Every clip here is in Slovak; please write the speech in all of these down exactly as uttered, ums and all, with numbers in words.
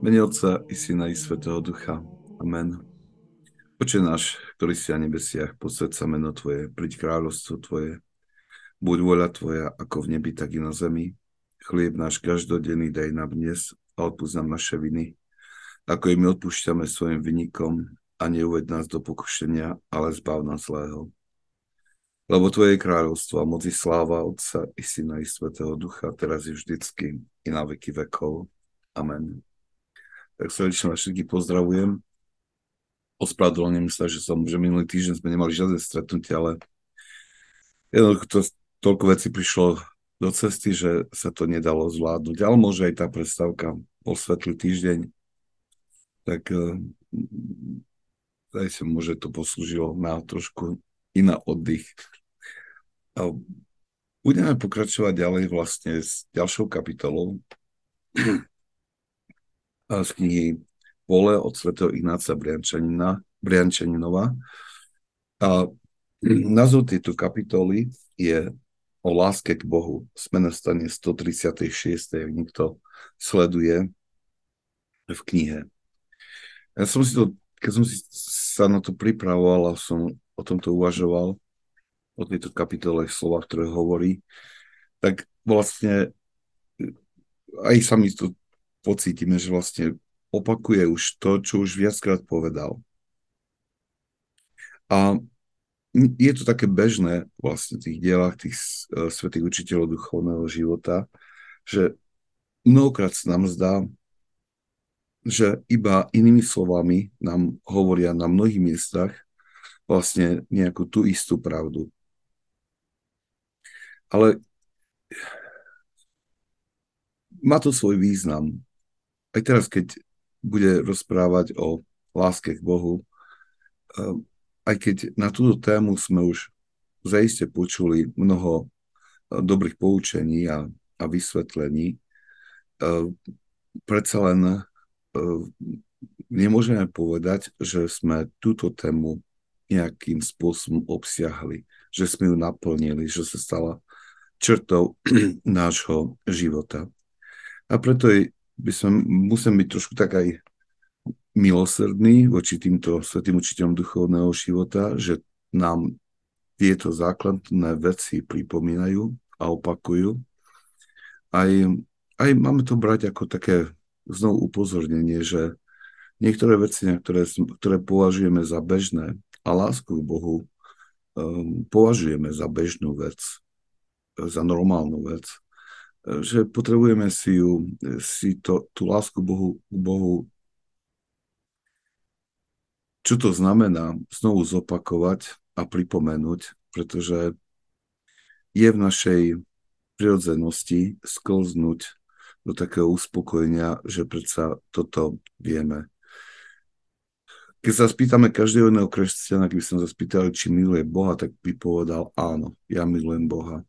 Mene Otca i Syna i Svätého Ducha. Amen. Oče náš, ktorý si na nebesiach, posväť sa meno Tvoje, príď kráľovstvo Tvoje, buď vôľa Tvoja, ako v nebi, tak i na zemi. Chlieb náš každodenný daj nám dnes a odpúsť nám naše viny, ako i my odpúšťame svojim vinníkom, a neuved nás do pokušenia, ale zbav nás zlého. Lebo Tvoje kráľovstvo a moc i sláva Otca i Syna i Svätého Ducha, teraz i vždycky, i na veky vekov. Amen. Tak srdečne vás všetky pozdravujem. Ospravedlňujem sa, že som, že minulý týždeň sme nemali žiadne stretnutie, ale jednoducho to, toľko vecí prišlo do cesty, že sa to nedalo zvládnuť. Ale môže aj tá predstavka bol svetlý týždeň, tak eh, aj sa môže to poslúžilo na trošku iná oddych. A budeme pokračovať ďalej vlastne s ďalšou kapitolou z knihy Vole od svätého Ignáca Brjančanina, Brjančaninova. A názov tejto kapitoly je O láske k Bohu. Sme na strane stotridsaťšesť, ak niekto sleduje v knihe. Ja som si to, keď som si sa na to pripravoval a som o tomto uvažoval, o tejto kapitole v slovách, ktoré hovorí, tak vlastne aj sami to pocítime, že vlastne opakuje už to, čo už viackrát povedal. A je to také bežné vlastne v tých dielách tých svätých učiteľov duchovného života, že mnohokrát sa nám zdá, že iba inými slovami nám hovoria na mnohých miestach vlastne nejakú tú istú pravdu. Ale má to svoj význam. Aj teraz, keď bude rozprávať o láske k Bohu. Aj keď na túto tému sme už zaiste počuli mnoho dobrých poučení a, a vysvetlení, predsa len nemôžeme povedať, že sme túto tému nejakým spôsobom obsiahli, že sme ju naplnili, že sa stala črtou nášho života. A preto je by som, musím byť trošku tak aj milosrdný voči týmto svätým učiteľom duchovného života, že nám tieto základné veci pripomínajú a opakujú. Aj, aj máme to brať ako také znovu upozornenie, že niektoré veci, ktoré, ktoré považujeme za bežné a lásku k Bohu um, považujeme za bežnú vec, za normálnu vec, že potrebujeme si, ju, si to, tú lásku Bohu, Bohu, čo to znamená, znovu zopakovať a pripomenúť, pretože je v našej prirodzenosti sklznúť do takého uspokojenia, že predsa toto vieme. Keď sa spýtame každého jedného kresťana, keby som sa spýtal, či miluje Boha, tak by povedal áno, ja milujem Boha.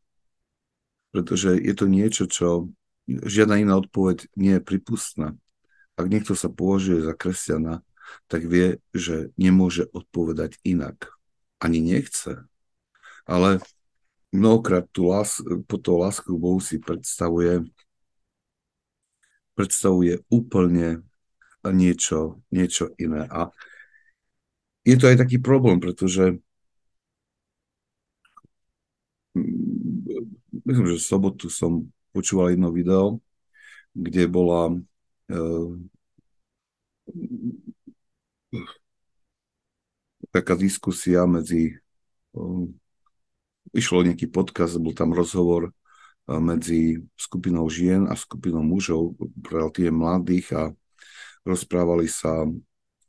Pretože je to niečo, čo žiadna iná odpoveď nie je prípustná. Ak niekto sa považuje za kresťana, tak vie, že nemôže odpovedať inak. Ani nechce. Ale mnohokrát tú lás, po tú lásku k Bohu si predstavuje, predstavuje úplne niečo, niečo iné. A je to aj taký problém, pretože myslím, že v sobotu som počúval jedno video, kde bola e, taká diskusia medzi, e, išlo nejaký podcast, bol tam rozhovor medzi skupinou žien a skupinou mužov, relatívne mladých, a rozprávali sa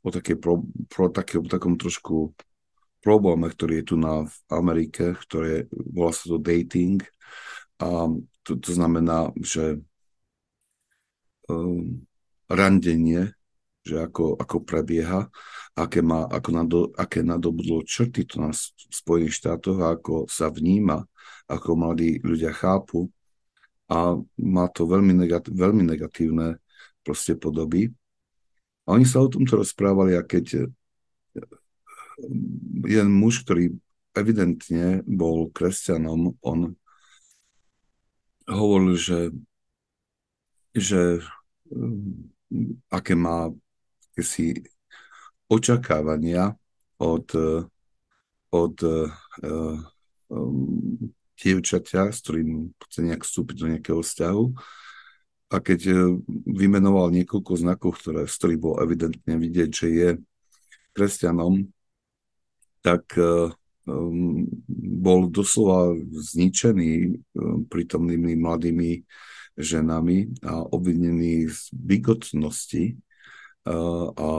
o, také pro, pro také, o takom trošku probléme, ktorý je tu na v Amerike, ktoré volá sa to dating. A to, to znamená, že um, randenie, že ako, ako prebieha, aké, má, ako nado, aké nadobudlo črty to na Spojených štátoch, ako sa vníma, ako mladí ľudia chápu. A má to veľmi, negat, veľmi negatívne proste podoby. A oni sa o tomto rozprávali, a keď jeden muž, ktorý evidentne bol kresťanom, on hovoril, že, že aké má si očakávania od, od uh, um, dievčaťa, s ktorým chce nejak vstúpiť do nejakého vzťahu. A keď uh, vymenoval niekoľko znakov, ktoré, z ktorých bolo evidentne vidieť, že je kresťanom, tak uh, um, bol doslova zničený um, prítomnými mladými ženami a obvinený z bigotnosti uh, a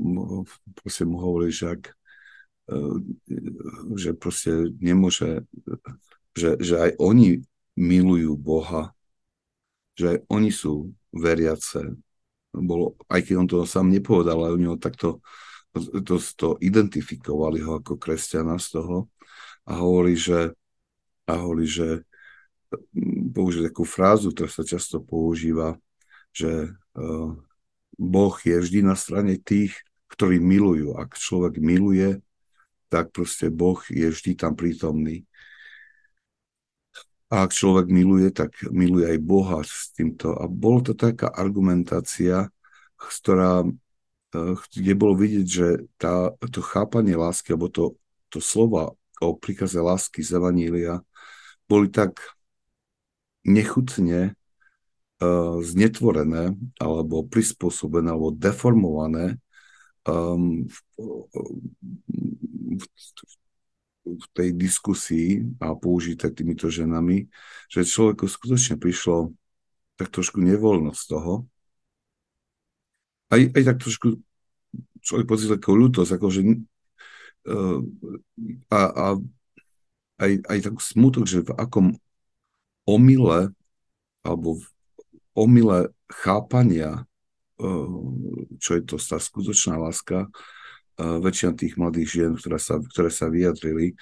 m- proste mu hovorili, že ak že proste nemôže, že, že aj oni milujú Boha, že aj oni sú veriace. Bolo, aj keď on to sám nepovedal, ale oni ho takto to, to identifikovali ho ako kresťana z toho a hovorí, že, a hovorí, že použili takú frázu, ktorá sa často používa, že uh, Boh je vždy na strane tých, ktorí milujú. Ak človek miluje, tak proste Boh je vždy tam prítomný. A ak človek miluje, tak miluje aj Boha s týmto. A bola to taká argumentácia, ktorá, kde bolo vidieť, že tá, to chápanie lásky, alebo to, to slova o príkaze lásky z Evanília boli tak nechutne uh, znetvorené, alebo prispôsobené, alebo deformované, Um, v, v, v tej diskusii a použité týmito ženami, že človeku skutočne prišlo tak trošku nevoľnosť toho. Aj, aj tak trošku človek pocítil takú ľútosť, akože uh, a, a aj, aj takú smutok, že v akom omyle alebo v omyle chápania čo je to tá skutočná láska, väčšina tých mladých žien, ktoré sa, ktoré sa vyjadrili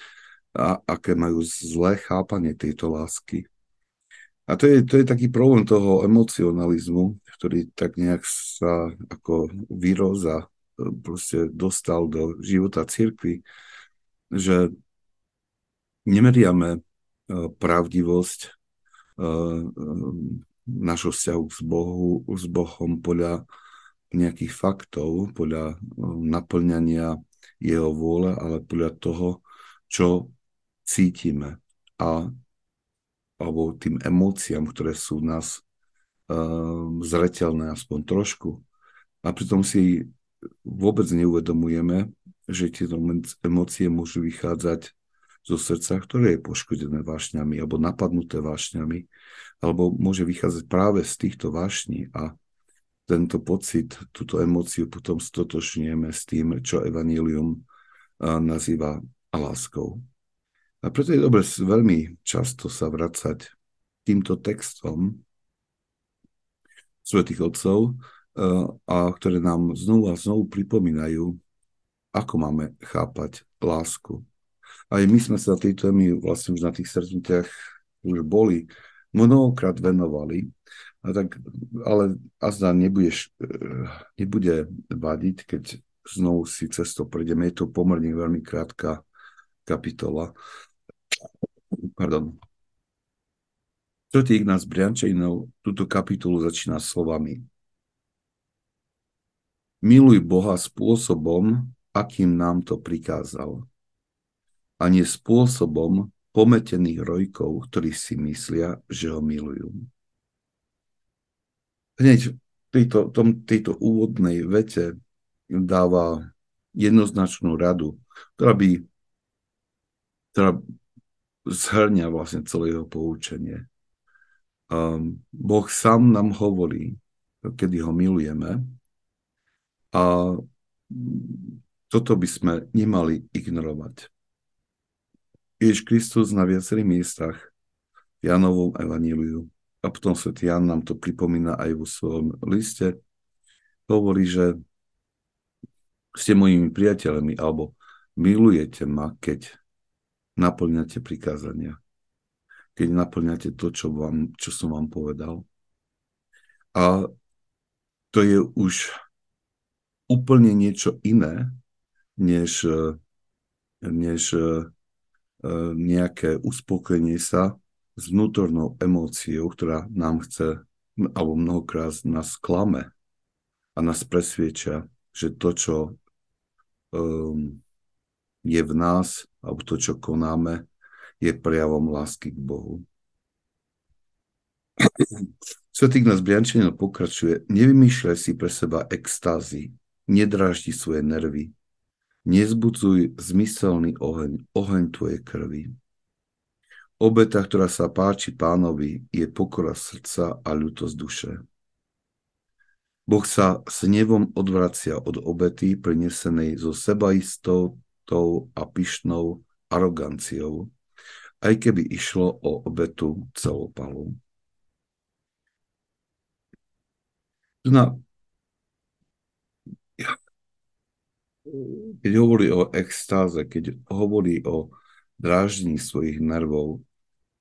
a aké majú zlé chápanie tejto lásky. A to je, to je taký problém toho emocionalizmu, ktorý tak nejak sa ako výroza proste dostal do života cirkvi, že nemeriame pravdivosť našho vzťahu s, Bohu, s Bohom podľa nejakých faktov, podľa naplňania jeho vôle, ale podľa toho, čo cítime a alebo tým emóciám, ktoré sú v nás e, zreteľné aspoň trošku. A pritom si vôbec neuvedomujeme, že tieto emócie môžu vychádzať zo srdca, ktoré je poškodené vášňami alebo napadnuté vášňami, alebo môže vychádzať práve z týchto vášní a tento pocit, túto emóciu potom stotočňujeme s tým, čo evanjelium nazýva láskou. A preto je dobre veľmi často sa vracať týmto textom svätých otcov, a ktoré nám znovu a znovu pripomínajú, ako máme chápať lásku. Aj my sme sa tejto témy vlastne už na tých stretnutiach už boli, mnohokrát venovali, a tak, ale azda nebudeš, nebude vadiť, keď znovu si cesto prejdeme. Je to pomerne veľmi krátka kapitola. Pardon. Svätý Ignác Brjančaninov túto kapitolu začína slovami: miluj Boha spôsobom, akým nám to prikázal, a nie spôsobom pometených rojkov, ktorí si myslia, že ho milujú. Hneď tejto, tom, tejto úvodnej vete dáva jednoznačnú radu, ktorá by ktorá zhrňa vlastne celé jeho poučenie. Um, Boh sám nám hovorí, kedy ho milujeme, a toto by sme nemali ignorovať. Ježiš Kristus na viacerých miestach v Jánovom evaníliu, a potom svätý Ján nám to pripomína aj vo svojom liste, hovorí, že ste mojimi priateľmi, alebo milujete ma, keď naplňate prikázania, keď naplňate to, čo, vám, čo som vám povedal. A to je už úplne niečo iné, než než nejaké uspokojenie sa s vnútornou emóciou, ktorá nám chce, alebo mnohokrát nás klame. a nás presvieča, že to, čo um, je v nás, alebo to, čo konáme, je prejavom lásky k Bohu. Svätý Ignác Brjančaninov pokračuje: nevymýšľaj si pre seba extázy, nedráždi svoje nervy, nezbudzuj zmyselný oheň, oheň tvojej krvi. Obeta, ktorá sa páči Pánovi, je pokora srdca a ľútosť duše. Boh sa s hnevom odvracia od obety prinesenej zo sebaistotou a pyšnou aroganciou, aj keby išlo o obetu celopalú. No. Keď hovorí o extáze, keď hovorí o dráždení svojich nervov,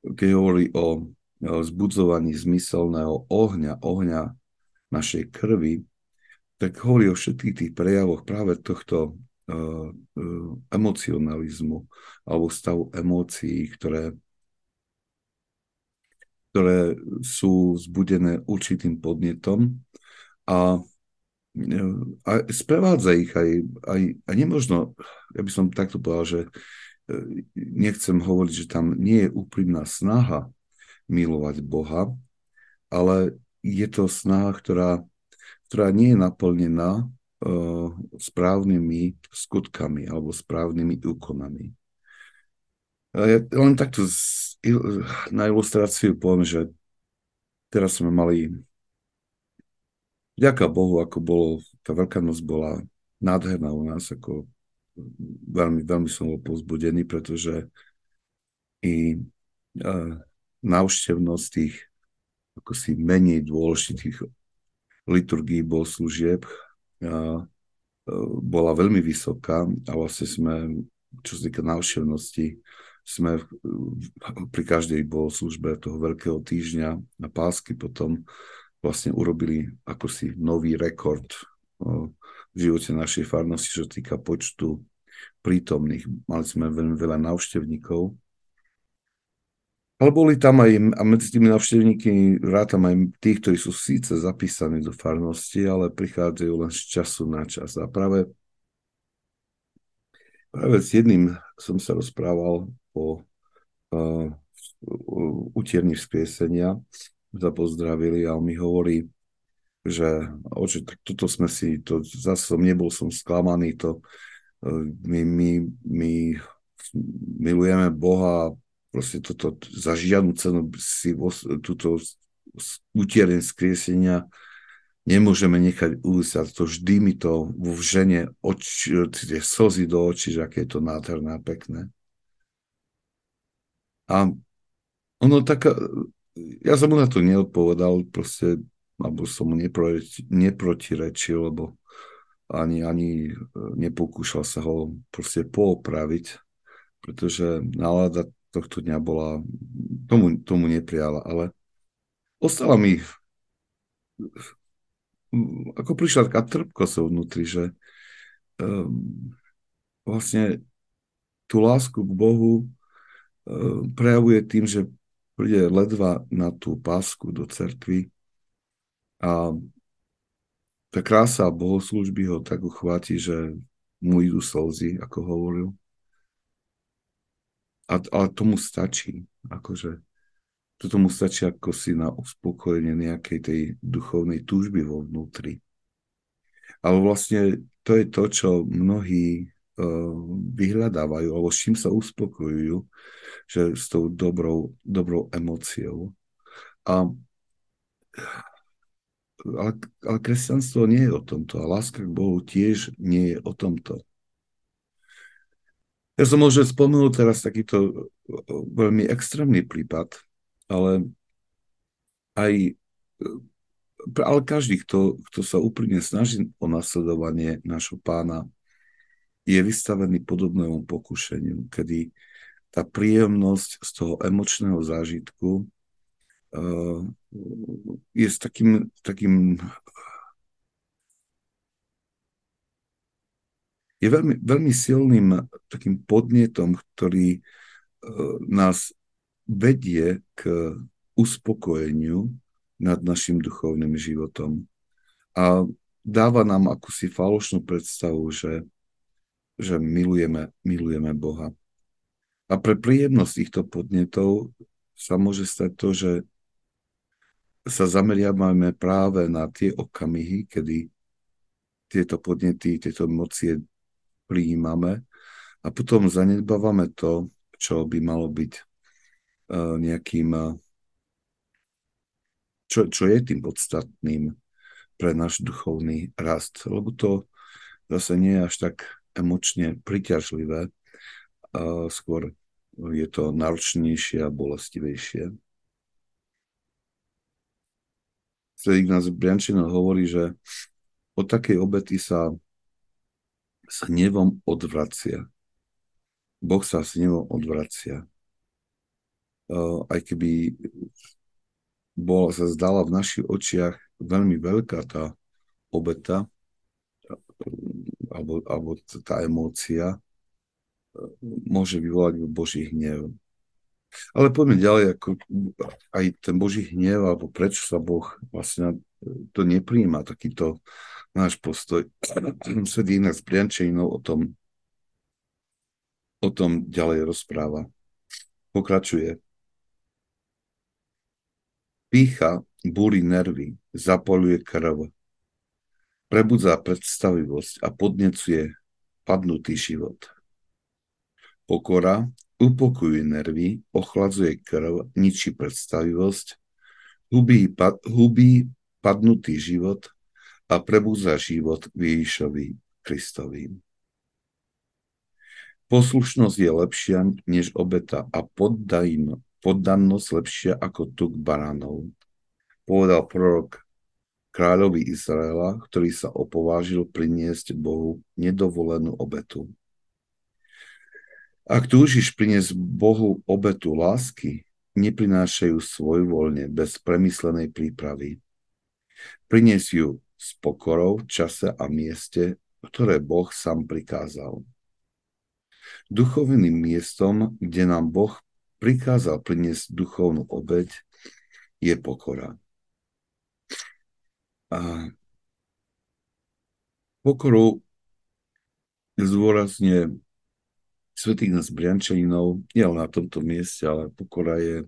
keď hovorí o zbudzovaní zmyselného ohňa, ohňa našej krvi, tak hovorí o všetkých tých prejavoch práve tohto uh, uh, emocionalizmu alebo stavu emócií, ktoré ktoré sú zbudené určitým podnetom a, a sprevádza ich aj, aj, aj nemožno, ja by som takto povedal, že nechcem hovoriť, že tam nie je úprimná snaha milovať Boha, ale je to snaha, ktorá, ktorá nie je naplnená uh, správnymi skutkami alebo správnymi úkonami. Ja len takto na ilustráciu poviem, že teraz sme mali, vďaka Bohu, ako bolo, tá Veľká noc bola nádherná u nás, ako veľmi, veľmi som bol povzbudený, pretože i uh, návštevnosť tých ako si menej dôležitých liturgií bol služieb uh, uh, bola veľmi vysoká a vlastne sme, čo sa týka návštevnosti, sme pri každej bohoslužbe toho Veľkého týždňa na Pásky potom vlastne urobili akosi nový rekord v živote našej farnosti, čo týka počtu prítomných. Mali sme veľmi veľa návštevníkov. Ale boli tam aj, a medzi tými návštevníkmi rátam aj tí, ktorí sú síce zapísaní do farnosti, ale prichádzajú len z času na čas. A práve, práve s jedným som sa rozprával po uh, utierni vzkriesenia, sa pozdravili a on mi hovorí, že oče, tak toto sme si, to zase som nebol som sklamaný, to uh, my, my, my milujeme Boha, proste toto za žiadnu cenu si túto utierni vzkriesenia nemôžeme nechať újsť a to vždy mi to vžene oč, tie slzy do očí, že aké je to nádherné a pekné. A ono taká, ja som mu na to neodpovedal, proste, alebo som mu neprotirečil, lebo ani, ani nepokúšal sa ho proste poopraviť, pretože nálada tohto dňa bola, tomu, tomu neprijala, ale ostala mi, ako prišla taká trpkosť vnútri, že um, vlastne tú lásku k Bohu prejavuje tým, že príde ledva na tú pásku do cerkvy a tá krása bohoslúžby ho tak uchváti, že mu idú slzy, ako hovoril. A, ale tomu stačí, akože to tomu stačí ako si na uspokojenie nejakej tej duchovnej túžby vo vnútri. Ale vlastne to je to, čo mnohí vyhľadávajú, alebo s čím sa uspokojujú, že s tou dobrou, dobrou emóciou. A, ale, ale kresťanstvo nie je o tomto a láska k Bohu tiež nie je o tomto. Ja som možno spomenul teraz takýto veľmi extrémny prípad, ale aj ale každý, kto, kto sa úprimne snaží o nasledovanie nášho Pána, je vystavený podobnému pokušeniu, kedy tá príjemnosť z toho emočného zážitku uh, je s takým, takým je veľmi, veľmi silným takým podnetom, ktorý uh, nás vedie k uspokojeniu nad našim duchovným životom. A dáva nám akúsi falošnú predstavu, že, že milujeme, milujeme Boha. A pre príjemnosť týchto podnetov sa môže stať to, že sa zameriavame práve na tie okamihy, kedy tieto podnety, tieto emócie prijímame a potom zanedbávame to, čo by malo byť nejakým, čo, čo je tým podstatným pre náš duchovný rast. Lebo to zase nie je až tak emočne priťažlivé, a skôr je to náročnejšie a bolestivejšie. Svätý Ignác Brjančaninov hovorí, že od takej obety sa s hnevom odvracia. Boh sa s hnevom odvracia. Aj keby bola, sa zdala v našich očiach veľmi veľká tá obeta alebo, alebo tá emócia, môže vyvolať Boží hnev. Ale poďme ďalej, ako aj ten Boží hnev, alebo prečo sa Boh vlastne to neprijíma, takýto náš postoj. Svätý Ignác Brjančaninov o tom, o tom ďalej rozpráva. Pokračuje. Pýcha búri nervy, zapoľuje krv, prebudzá predstavivosť a podnecuje padnutý život. Pokora upokojuje nervy, ochladzuje krv, ničí predstavivosť, hubí, pad, hubí padnutý život a prebúza život Ježišovi Kristovi. Poslušnosť je lepšia než obeta a poddajn, poddannosť lepšia ako tuk baránov, povedal prorok kráľovi Izraela, ktorý sa opovážil priniesť Bohu nedovolenú obetu. Ak túžiš priniesť Bohu obetu lásky, neprinášajú svojvoľne bez premyslenej prípravy. Prinies ju s pokorou v čase a mieste, ktoré Boh sám prikázal. Duchovným miestom, kde nám Boh prikázal priniesť duchovnú obeť, je pokora. A pokoru zdôrazňuje Svätý Ignác Brjančaninov, nie len na tomto mieste, ale pokora je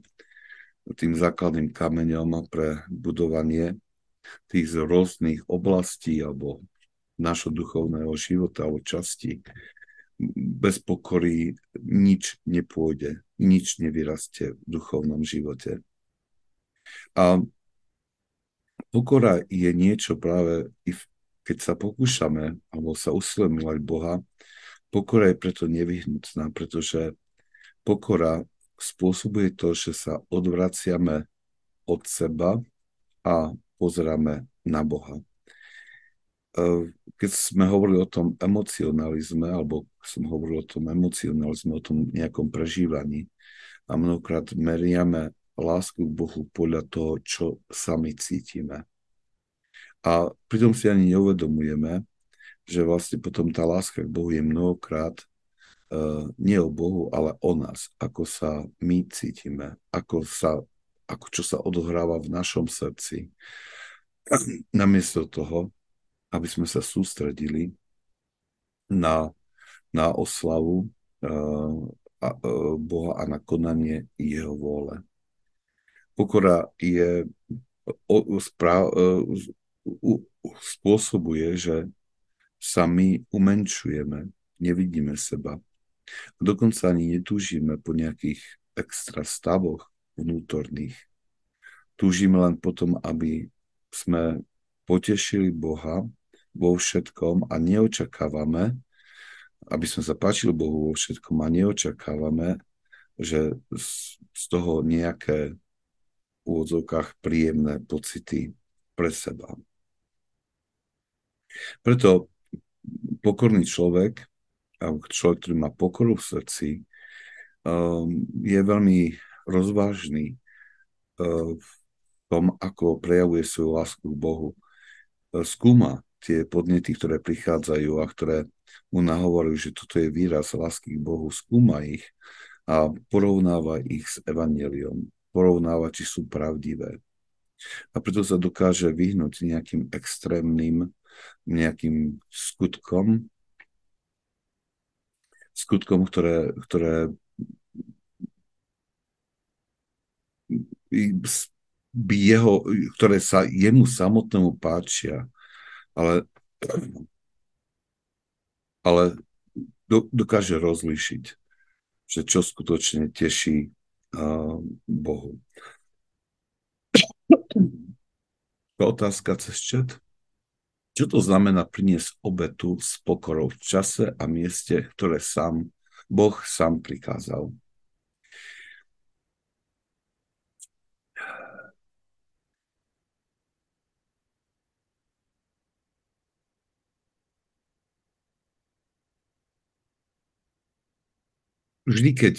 tým základným kameňom pre budovanie tých rôznych oblastí alebo našho duchovného života alebo časti. Bez pokory nič nepôjde, nič nevyrastie v duchovnom živote. A pokora je niečo práve, keď sa pokúšame alebo sa usilujeme milovať Boha. Pokora je preto nevyhnutná, pretože pokora spôsobuje to, že sa odvraciame od seba a pozeráme na Boha. Keď sme hovorili o tom emocionalizme, alebo som hovoril o tom emocionalizme, o tom nejakom prežívaní a mnohokrát meriame lásku k Bohu podľa toho, čo sami cítime. A pritom si ani neuvedomujeme, že vlastne potom tá láska k Bohu je mnohokrát uh, nie o Bohu, ale o nás, ako sa my cítime, ako, sa, ako čo sa odohráva v našom srdci. Namiesto toho, aby sme sa sústredili na, na oslavu uh, a, uh, Boha a na konanie jeho vôle. Pokora je, o, spra, uh, u, spôsobuje, že sa my umenšujeme, nevidíme seba. A dokonca ani netúžime po nejakých extra stavoch vnútorných. Túžime len potom, aby sme potešili Boha vo všetkom a neočakávame, aby sme sa páčili Bohu vo všetkom a neočakávame, že z toho nejaké v úvodzovkách príjemné pocity pre seba. Preto pokorný človek, človek, ktorý má pokoru v srdci, je veľmi rozvážny v tom, ako prejavuje svoju lásku k Bohu. Skúma tie podnety, ktoré prichádzajú a ktoré mu nahovorujú, že toto je výraz lásky k Bohu. Skúma ich a porovnáva ich s evanjeliom. Porovnáva, či sú pravdivé. A preto sa dokáže vyhnúť nejakým extrémnym nejakým skutkom, skutkom, ktoré, ktoré jeho, ktoré sa jemu samotnému páčia, ale, ale dokáže rozlíšiť, že čo skutočne teší Bohu. Otázka cez čat. Čo to znamená priniesť obetu s pokorou v čase a mieste, ktoré sám Boh sám prikázal? Vždy, keď,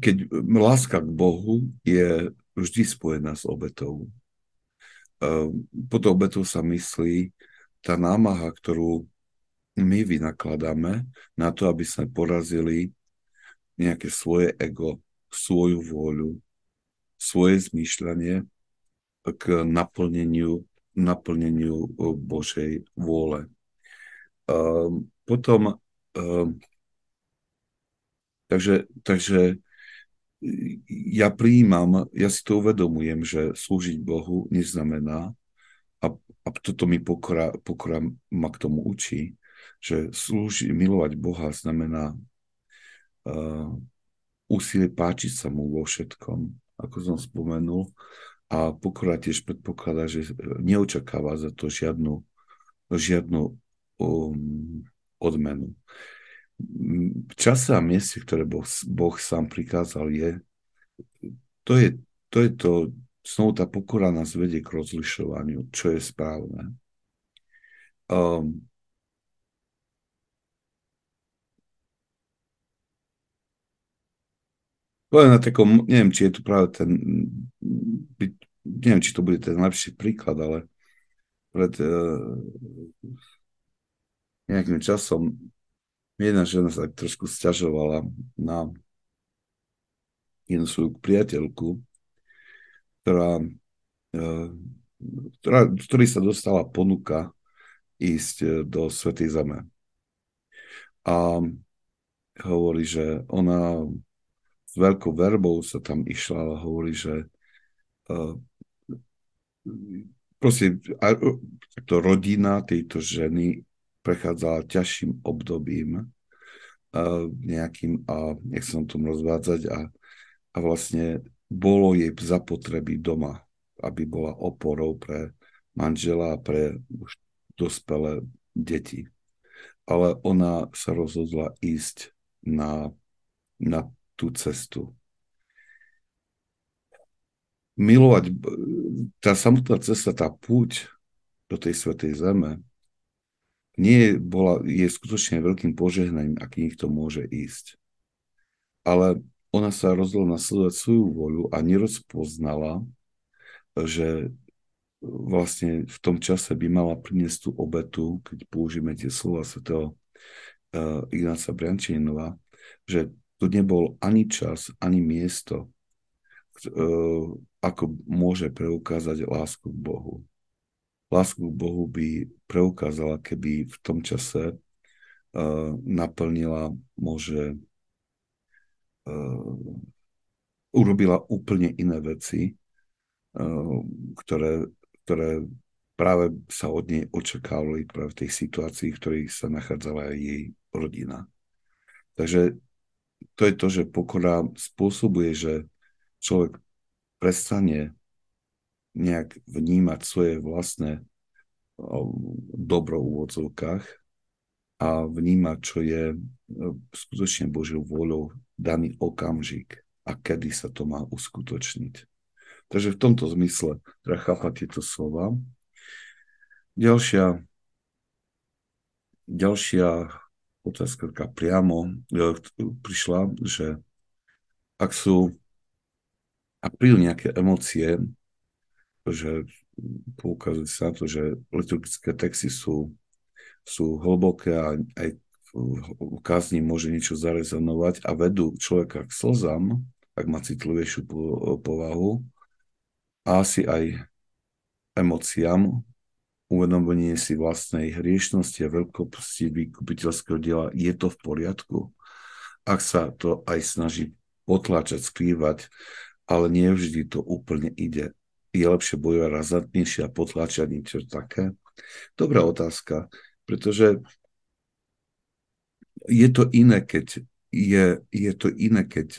keď láska k Bohu je vždy spojená s obetou. Pod obetou sa myslí tá námaha, ktorú my vynakladáme na to, aby sme porazili nejaké svoje ego, svoju vôľu, svoje zmýšľanie k naplneniu, naplneniu Božej vôle. Potom... Takže, takže ja prijímam, ja si to uvedomujem, že slúžiť Bohu neznamená, a, a toto mi pokora, pokora ma k tomu učí, že slúžiť, milovať Boha znamená uh, úsilie páčiť sa mu vo všetkom, ako som spomenul, a pokora tiež predpokladá, že neočakáva za to žiadnu, žiadnu um, odmenu. Čas a mieste, ktoré Boh, boh sám prikázal, je to, je to je to, znovu tá pokora nás vedie k rozlišovaniu, čo je správne. Um, poviem na takom, neviem, či je tu práve ten, neviem, či to bude ten najlepší príklad, ale pred uh, nejakým časom jedna žena sa tak trošku sťažovala na jednu svoju priateľku, ktorá, ktorá, ktorej sa dostala ponuka ísť do Svätej Zeme. A hovorí, že ona s veľkou verbou sa tam išla, ale hovorí, že proste to rodina tejto ženy prechádzala ťažším obdobím uh, nejakým a nechcem o tom rozvádzať a, a vlastne bolo jej zapotreby doma, aby bola oporou pre manžela a pre už dospelé deti. Ale ona sa rozhodla ísť na, na tú cestu. Milovať, tá samotná cesta, tá púť do tej Svätej Zeme nie bola, je skutočne veľkým požehnaním, ak niekto môže ísť. Ale ona sa rozhodla nasledovať svoju voľu a nerozpoznala, že vlastne v tom čase by mala priniesť tú obetu, keď použijeme tie slova svätého Ignáca Brjančaninova, že tu nebol ani čas, ani miesto, ako môže preukázať lásku k Bohu. Lásku k Bohu by preukázala, keby v tom čase uh, naplnila, môže uh, urobila úplne iné veci, uh, ktoré, ktoré práve sa od nej očakávali práve v tej situácii, v ktorej sa nachádzala aj jej rodina. Takže to je to, že pokora spôsobuje, že človek prestane nejak vnímať svoje vlastné dobro v úvodzovkách a vnímať, čo je skutočne Božou vôľou daný okamžik a kedy sa to má uskutočniť. Takže v tomto zmysle treba chápať tieto slova. Ďalšia, ďalšia otázka priamo prišla, že ak sú a prídu nejaké emócie, že poukazuje sa na to, že liturgické texty sú, sú hlboké a aj v kázni môže niečo zarezonovať a vedú človeka k slzám, ak má citlivejšiu povahu, a asi aj emóciám, uvedomenie si vlastnej hriešnosti a veľkosti vykupiteľského diela, je to v poriadku. Ak sa to aj snaží potláčať, skrývať, ale nie vždy to úplne ide. Je lepšie bojovať razantnejšie a potláčať niečo také? Dobrá otázka, pretože je to iné, keď je, je to iné, keď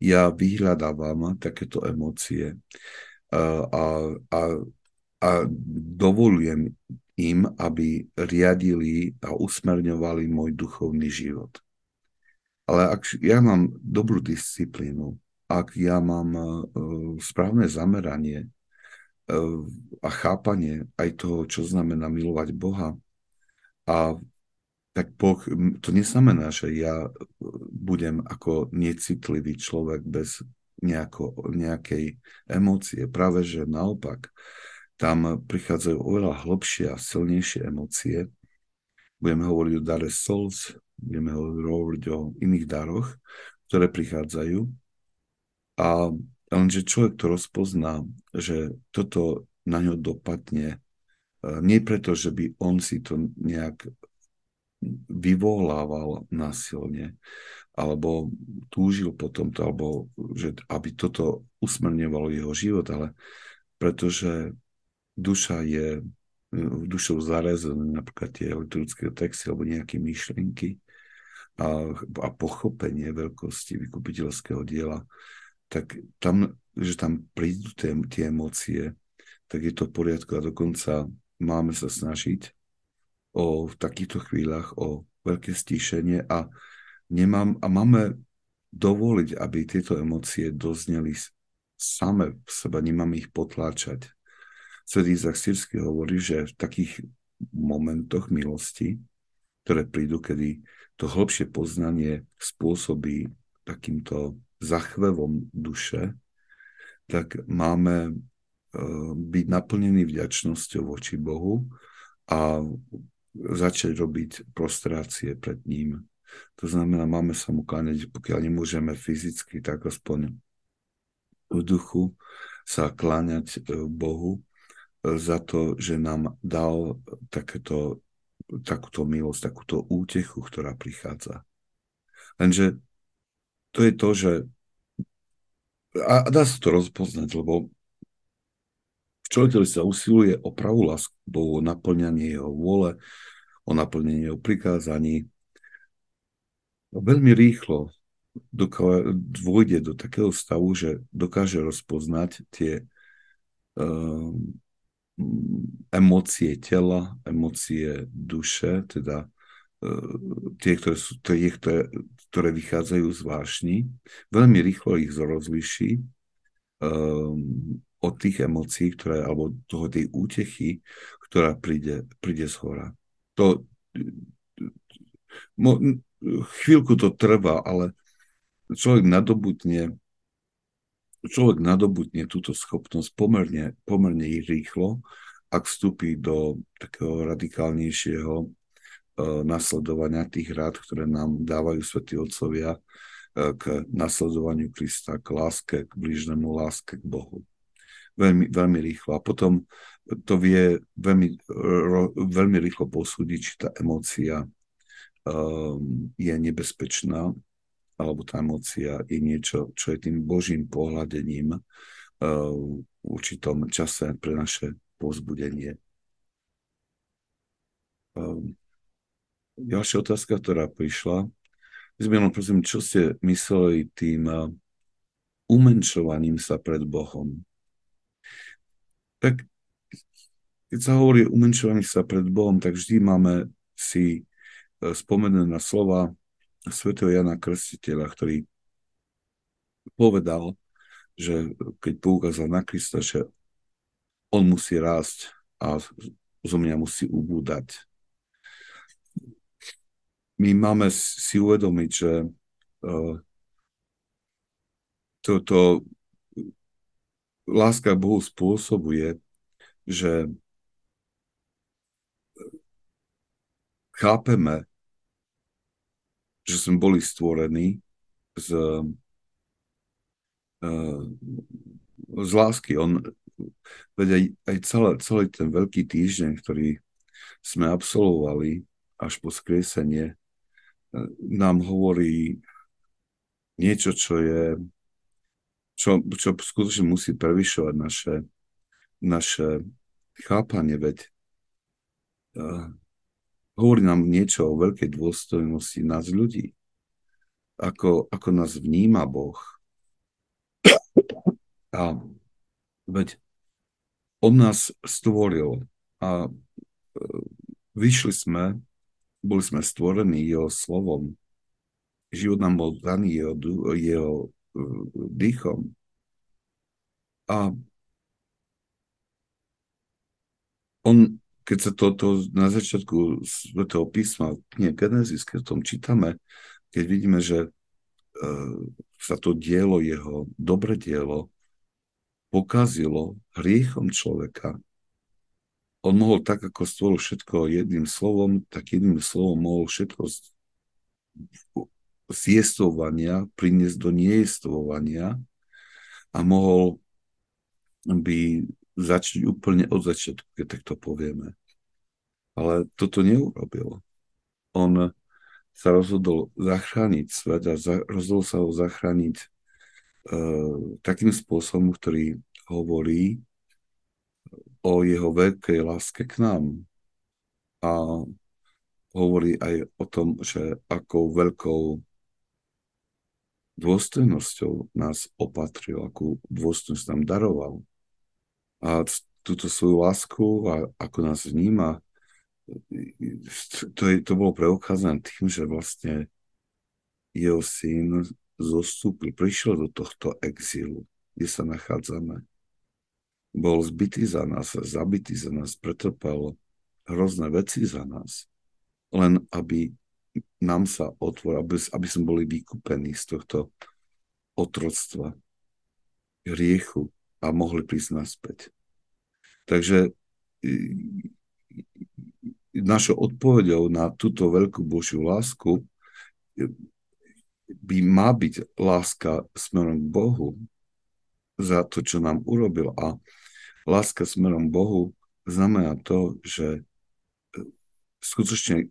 ja vyhľadávam takéto emócie a, a a dovolujem im, aby riadili a usmerňovali môj duchovný život. Ale ak ja mám dobrú disciplínu, ak ja mám uh, správne zameranie uh, a chápanie aj toho, čo znamená milovať Boha, a tak Boh, to neznamená, že ja budem ako necitlivý človek bez nejako, nejakej emócie. Práve že naopak, tam prichádzajú oveľa hlbšie a silnejšie emócie. Budeme hovoriť o dare souls, budeme hovoriť o iných daroch, ktoré prichádzajú. A lenže človek to rozpozná, že toto na ňo dopadne, nie preto, že by on si to nejak vyvolával násilne, alebo túžil po tomto, alebo že, aby toto usmerňovalo jeho život, ale pretože duša je dušou zarezená napríklad tie liturgické texty alebo nejaké myšlienky a, a pochopenie veľkosti vykupiteľského diela, tak tam, že tam prídu tie, tie emócie, tak je to v poriadku a dokonca máme sa snažiť o v takýchto chvíľach o veľké stíšenie a, nemám, a máme dovoliť, aby tieto emócie dozneli same v seba, nemáme ich potláčať. Svätý Izák Sýrsky hovorí, že v takých momentoch milosti, ktoré prídu, kedy to hlbšie poznanie spôsobí takýmto zachvevom duše, tak máme byť naplnení vďačnosťou voči Bohu a začať robiť prostrácie pred ním. To znamená, máme sa mu kláňať, pokiaľ nemôžeme fyzicky, tak aspoň v duchu sa kláňať Bohu za to, že nám dal takéto, takúto milosť, takúto útechu, ktorá prichádza. Lenže to je to, že a dá sa to rozpoznať, lebo človek, ktorý sa usiluje o pravú lásku, o naplňanie jeho vôle, o naplňanie jeho prikázaní, veľmi rýchlo doká- dôjde do takého stavu, že dokáže rozpoznať tie um, emócie tela, emócie duše, teda tie, ktoré, sú, tie ktoré, ktoré vychádzajú z vášni, veľmi rýchlo ich rozliší um, od tých emócií, ktoré, alebo toho tej útechy, ktorá príde, príde zhora. To, mo, chvíľku to trvá, ale človek nadobudne Človek nadobudne túto schopnosť pomerne, pomerne rýchlo, ak vstúpi do takého radikálnejšieho e, nasledovania tých rád, ktoré nám dávajú svätí otcovia e, k nasledovaniu Krista, k láske, k blížnemu, láske k Bohu. Veľmi, veľmi rýchlo. A potom to vie veľmi, ro, veľmi rýchlo posúdiť, či tá emócia e, je nebezpečná, alebo tá emócia je niečo, čo je tým Božím pohľadením v určitom čase pre naše povzbudenie. Ďalšia otázka, ktorá prišla. Zmienom, prosím, čo ste mysleli tým umenšovaním sa pred Bohom? Tak, keď sa hovorí o umenšovaní sa pred Bohom, tak vždy máme si spomenené na slova svätého Jana Krstiteľa, ktorý povedal, že keď poukázal na Krista, že on musí rásť a zo mňa musí ubúdať. My máme si uvedomiť, že toto láska Bohu spôsobuje, že chápeme, že sme boli stvorení z, z lásky. On, veď aj, aj celé, celý ten veľký týždeň, ktorý sme absolvovali až po skriesenie, nám hovorí niečo, čo je, čo, čo skutočne musí prevyšovať naše, naše chápanie, veď uh, hovorí nám niečo o veľkej dôstojnosti nás ľudí. Ako, ako nás vníma Boh. A veď on nás stvoril a vyšli sme, boli sme stvorení jeho slovom. Život nám bol daný jeho, jeho dýchom. A on, keď sa toto na začiatku Svätého písma v knihe Genesis, keď tom čítame, keď vidíme, že sa to dielo, jeho dobré dielo, pokazilo hriechom človeka. On mohol tak, ako stvoril všetko jedným slovom, tak jedným slovom mohol všetko z, z jestvovania priniesť do nejestvovania a mohol by začať úplne od začiatku, keď tak to povieme. Ale toto neurobil. On sa rozhodol zachrániť svet a za, rozhodol sa ho zachrániť e, takým spôsobom, ktorý hovorí o jeho veľkej láske k nám a hovorí aj o tom, že akou veľkou dôstojnosťou nás opatril, akú dôstojnosť nám daroval. A túto svoju lásku a ako nás vníma, To, je, to bolo preukázané tým, že vlastne jeho syn zostúpil, prišiel do tohto exílu, kde sa nachádzame. Bol zbitý za nás, zabitý za nás, pretrpel hrozné veci za nás, len aby nám sa otvoril, aby, aby sme boli vykúpení z tohto otroctva, hriechu a mohli prísť naspäť. Takže našou odpoveďou na túto veľkú Božiu lásku by má byť láska smerom k Bohu za to, čo nám urobil. A láska smerom k Bohu znamená to, že skutočne,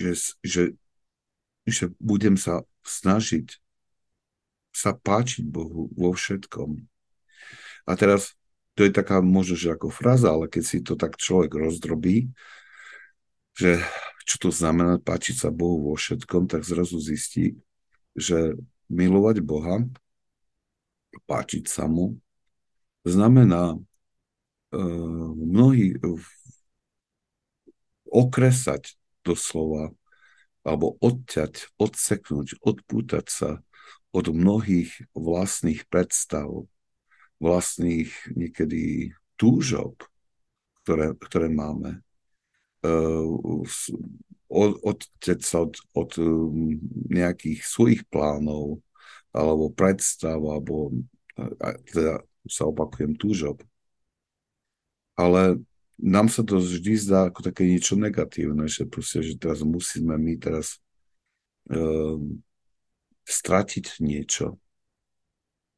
že, že, že budem sa snažiť sa páčiť Bohu vo všetkom. A teraz to je taká možno, že ako fráza, ale keď si to tak človek rozdrobí, že čo to znamená páčiť sa Bohu vo všetkom, tak zrazu zistí, že milovať Boha, páčiť sa mu, znamená e, mnohí e, okresať doslova, alebo odťať, odseknúť, odpútať sa od mnohých vlastných predstav, vlastných niekedy túžob, ktoré, ktoré máme. Odteď sa od, od nejakých svojich plánov alebo predstav, alebo teda sa opakujem túžob. Ale nám sa to vždy zdá ako také niečo negatívne, že proste, že teraz musíme my teraz um, stratiť niečo.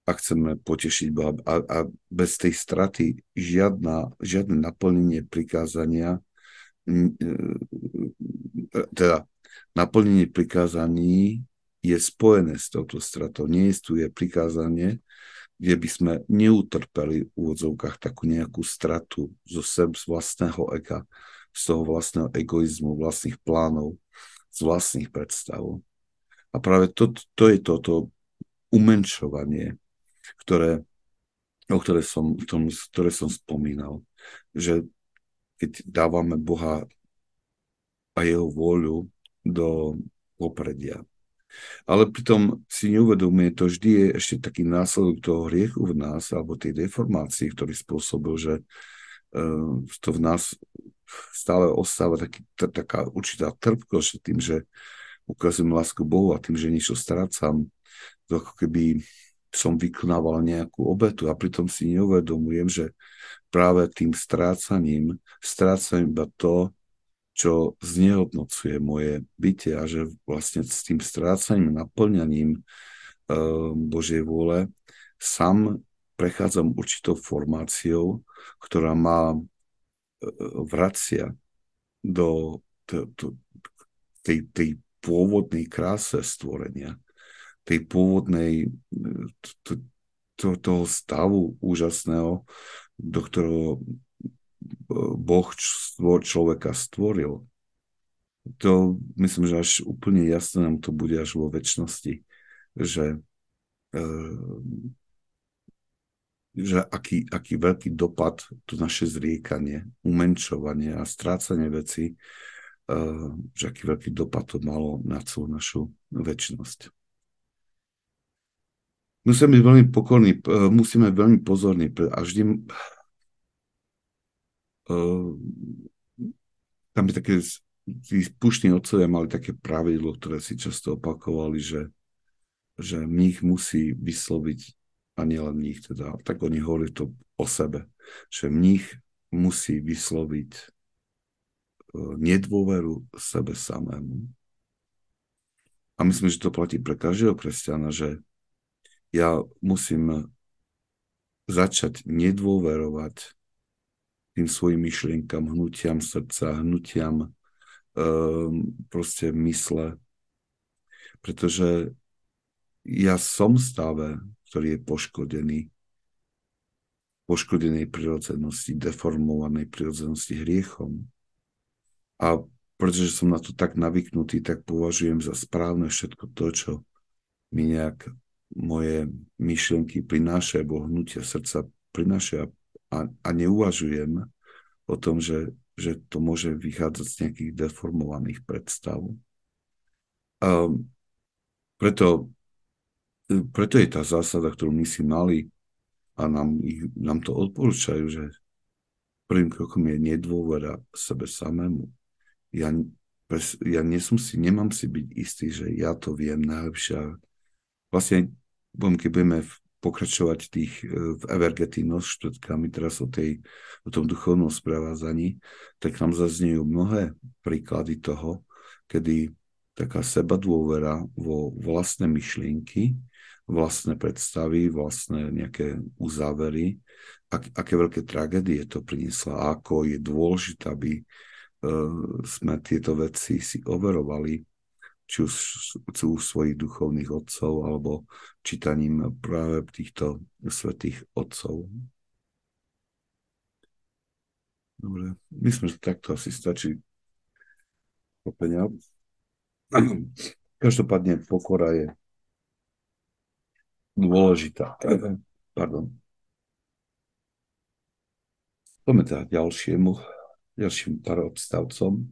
A chceme potešiť Boha. A, a bez tej straty žiadna, žiadne naplnenie prikázania, teda naplnenie prikázaní je spojené s touto stratou. Nie je prikázanie, kde by sme neutrpeli v úvodzovkách takú nejakú stratu zo seba, z vlastného ega, z toho vlastného egoizmu, vlastných plánov, z vlastných predstav. A práve to, to je toto umenšovanie, ktoré, o ktoré som, tom, ktoré som spomínal. Že keď dávame Boha a jeho vôľu do popredia. Ale pritom si neuvedomuje, to vždy je ešte taký následok toho hriechu v nás, alebo tej deformácii, ktorý spôsobil, že uh, to v nás stále ostáva taký, t- taká určitá trpkosť tým, že ukazujem lásku Bohu a tým, že niečo strácam, to ako keby som vykonával nejakú obetu a pritom si neuvedomujem, že práve tým strácaním strácam iba to, čo znehodnocuje moje bytie a že vlastne s tým strácaním, naplňaním uh, Božej vôle sám prechádzam určitou formáciou, ktorá ma vracia do tej, tej pôvodnej kráse stvorenia, tej pôvodnej to, to, toho stavu úžasného, do ktorého Boh stvor, človeka stvoril. To myslím, že až úplne jasné nám to bude až vo večnosti, že, e, že aký, aký veľký dopad to naše zriekanie, umenšovanie a strácanie veci, e, že aký veľký dopad to malo na celú našu večnosť. Musíme byť veľmi pokorní, musíme byť veľmi pozorní a vždy e, tam je také tí púštni otcovia mali také pravidlo, ktoré si často opakovali, že, že mních musí vysloviť, a nielen mních teda, tak oni hovorili to o sebe, že mních musí vysloviť nedôveru sebe samému. A myslím, že to platí pre každého kresťana, že ja musím začať nedôverovať tým svojim myšlienkam, hnutiam srdca, hnutiam proste mysle, pretože ja som v stave, ktorý je poškodený, poškodenej prirodzenosti, deformovanej prirodzenosti hriechom. A pretože som na to tak navyknutý, tak považujem za správne všetko to, čo mi nejak moje myšlienky prinášajú, alebo hnutia srdca prinášajú a, a neuvažujem o tom, že že to môže vychádzať z nejakých deformovaných predstav. A preto, preto je tá zásada, ktorú my si mali a nám, nám to odporúčajú, že prvým krokom je nedôvera sebe samému. Ja, ja nesom si, nemám si byť istý, že ja to viem najlepšie. Vlastne, keď budeme v pokračovať tých v Evergetinos štvrtkami teraz o, tej, o tom duchovnom sprevádzaní, tak nám zaznejú mnohé príklady toho, kedy taká sebadôvera vo vlastné myšlienky, vlastné predstavy, vlastné nejaké uzávery, ak, aké veľké tragédie to priniesla, a ako je dôležité, aby e, sme tieto veci si overovali, či už sú svojich duchovných otcov, alebo čítaním práve týchto svätých otcov. Dobre, myslím, že takto asi stačí kopenia. Každopádne pokora je dôležitá. Pardon. Poďme teda ďalšiemu, ďalším pár odstavcom.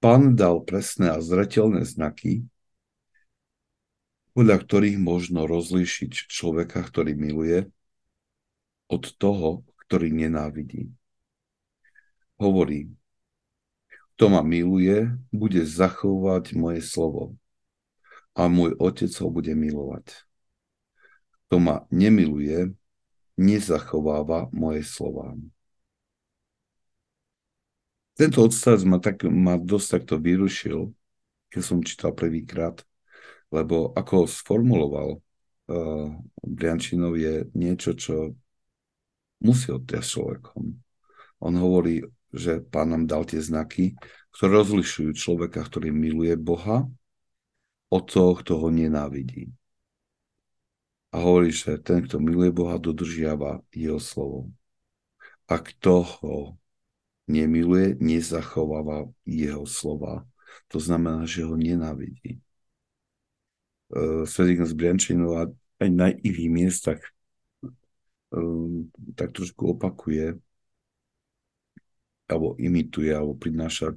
Pán dal presné a zreteľné znaky, podľa ktorých možno rozlíšiť človeka, ktorý miluje, od toho, ktorý nenávidí. Hovorí, kto ma miluje, bude zachovať moje slovo a môj otec ho bude milovať. Kto ma nemiluje, nezachováva moje slová. Tento odstavec ma, tak, ma dosť takto vyrušil, keď som čítal prvýkrát, lebo ako ho sformuloval uh, Brjančinov je niečo, čo musí odtiať človekom. On hovorí, že Pán nám dal tie znaky, ktoré rozlišujú človeka, ktorý miluje Boha, od toho, kto ho nenávidí. A hovorí, že ten, kto miluje Boha, dodržiava jeho slovo. A kto ho nemiluje, nezachováva jeho slova. To znamená, že ho nenávidí. Svätý Ignác Brjančaninov aj na iných miestach tak trošku opakuje alebo imituje alebo prináša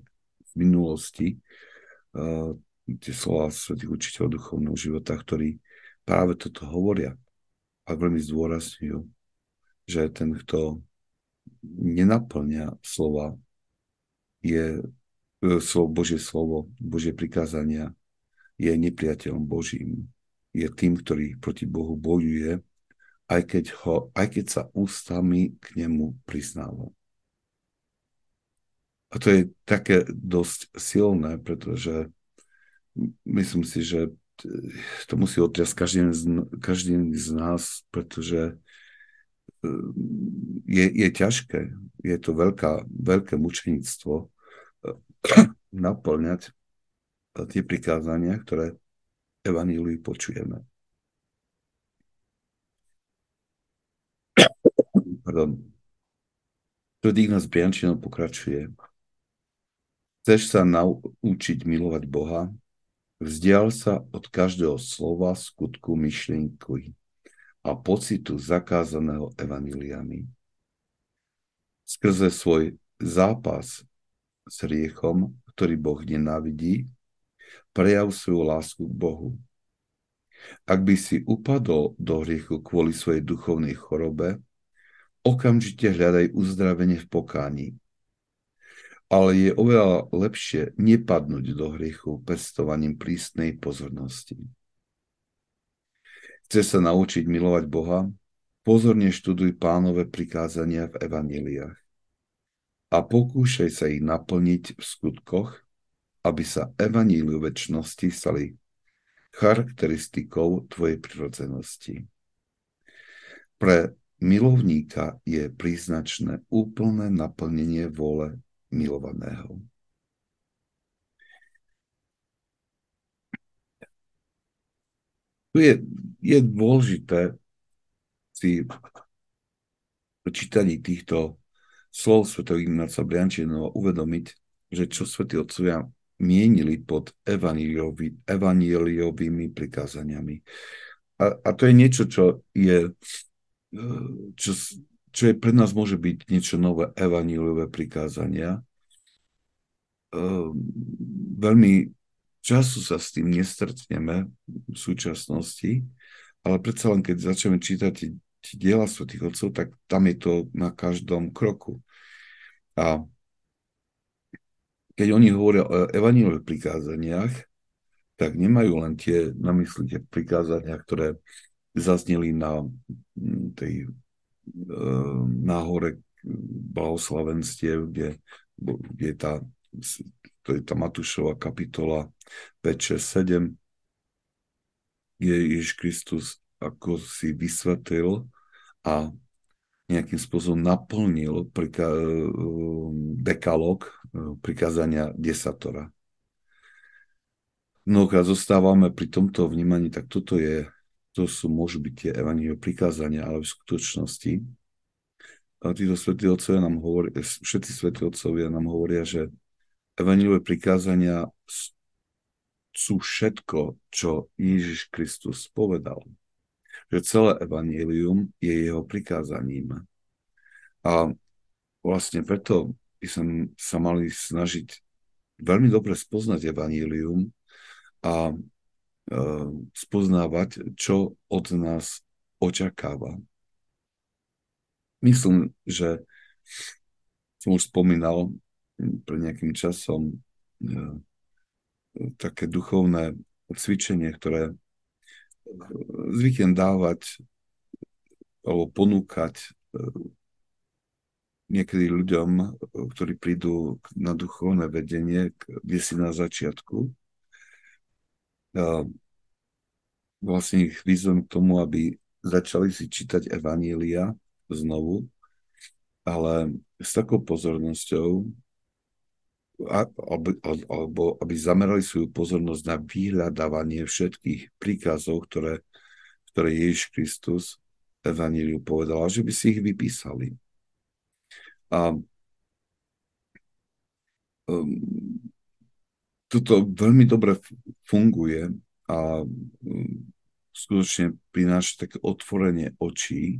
v minulosti tie slova svätých učiteľov duchovného života, ktorí práve toto hovoria a veľmi zdôrazňujú, že ten, kto nenaplňa slova, je slovo, Božie slovo, Božie prikázania, je nepriateľom Božím. Je tým, ktorý proti Bohu bojuje, aj keď, ho, aj keď sa ústami k nemu priznáva. A to je také dosť silné, pretože myslím si, že to musí otriasť každým z, každým z nás, pretože je, je ťažké, je to veľká, veľké mučenictvo naplňať tie prikázania, ktoré v evanjeliu počujeme. Pardon. Svätý Ignác Brjančaninov pokračuje. Chceš sa naučiť milovať Boha? Vzdial sa od každého slova, skutku, myšlienky a pocitu zakázaného evanjeliami. Skrze svoj zápas s hriechom, ktorý Boh nenávidí, prejav svoju lásku k Bohu. Ak by si upadol do hriechu kvôli svojej duchovnej chorobe, okamžite hľadaj uzdravenie v pokáni. Ale je oveľa lepšie nepadnúť do hriechu pestovaním prísnej pozornosti. Chce sa naučiť milovať Boha? Pozorne študuj Pánove prikázania v evanjeliách a pokúšaj sa ich naplniť v skutkoch, aby sa evanjeliu večnosti stali charakteristikou tvojej prirodzenosti. Pre milovníka je príznačné úplné naplnenie vôle milovaného. Tu je, je dôležité si v čítaní týchto slov svätého Ignáca Brjančaninova uvedomiť, že čo svätí otcovia mienili pod evanjeliovými evanjeliovými prikázaniami. A, a to je niečo, čo je Čo, čo je pre nás môže byť niečo nové, evanjeliové prikázania. Veľmi času sa s tým nestretneme v súčasnosti, ale predsa len keď začneme čítať diela svätých otcov, tak tam je to na každom kroku. A keď oni hovoria o evanjeliových prikázaniach, tak nemajú len tie na mysli tie prikázania, ktoré zazneli na tej na hore blahoslavenstiev, kde, kde je tá, to je tá Matúšova kapitola päť, šesť, sedem, kde Ježiš Kristus ako si vysvetlil a nejakým spôsobom naplnil prika- dekalog prikázania desatora. Mnohokrát zostávame pri tomto vnímaní, tak toto je To sú, môžu byť tie evanjeliové prikázania, ale v skutočnosti. A títo svätí otcovia nám hovoria, všetci svätí otcovia nám hovoria, že evanjeliové prikázania sú všetko, čo Ježiš Kristus povedal. Že celé evanjelium je jeho prikázaním. A vlastne preto by som sa mali snažiť veľmi dobre spoznať evanjelium a spoznávať, čo od nás očakáva. Myslím, že som už spomínal pred nejakým časom také duchovné cvičenie, ktoré zvyknem dávať alebo ponúkať niekedy ľuďom, ktorí prídu na duchovné vedenie, kde si na začiatku. Vlastne ich vyzvem k tomu, aby začali si čítať evanjelia znovu, ale s takou pozornosťou, alebo aby zamerali svoju pozornosť na vyhľadávanie všetkých príkazov, ktoré, ktoré Ježiš Kristus evanjeliu povedal, že by si ich vypísali. A um, toto veľmi dobre funguje a skutočne prináša také otvorenie očí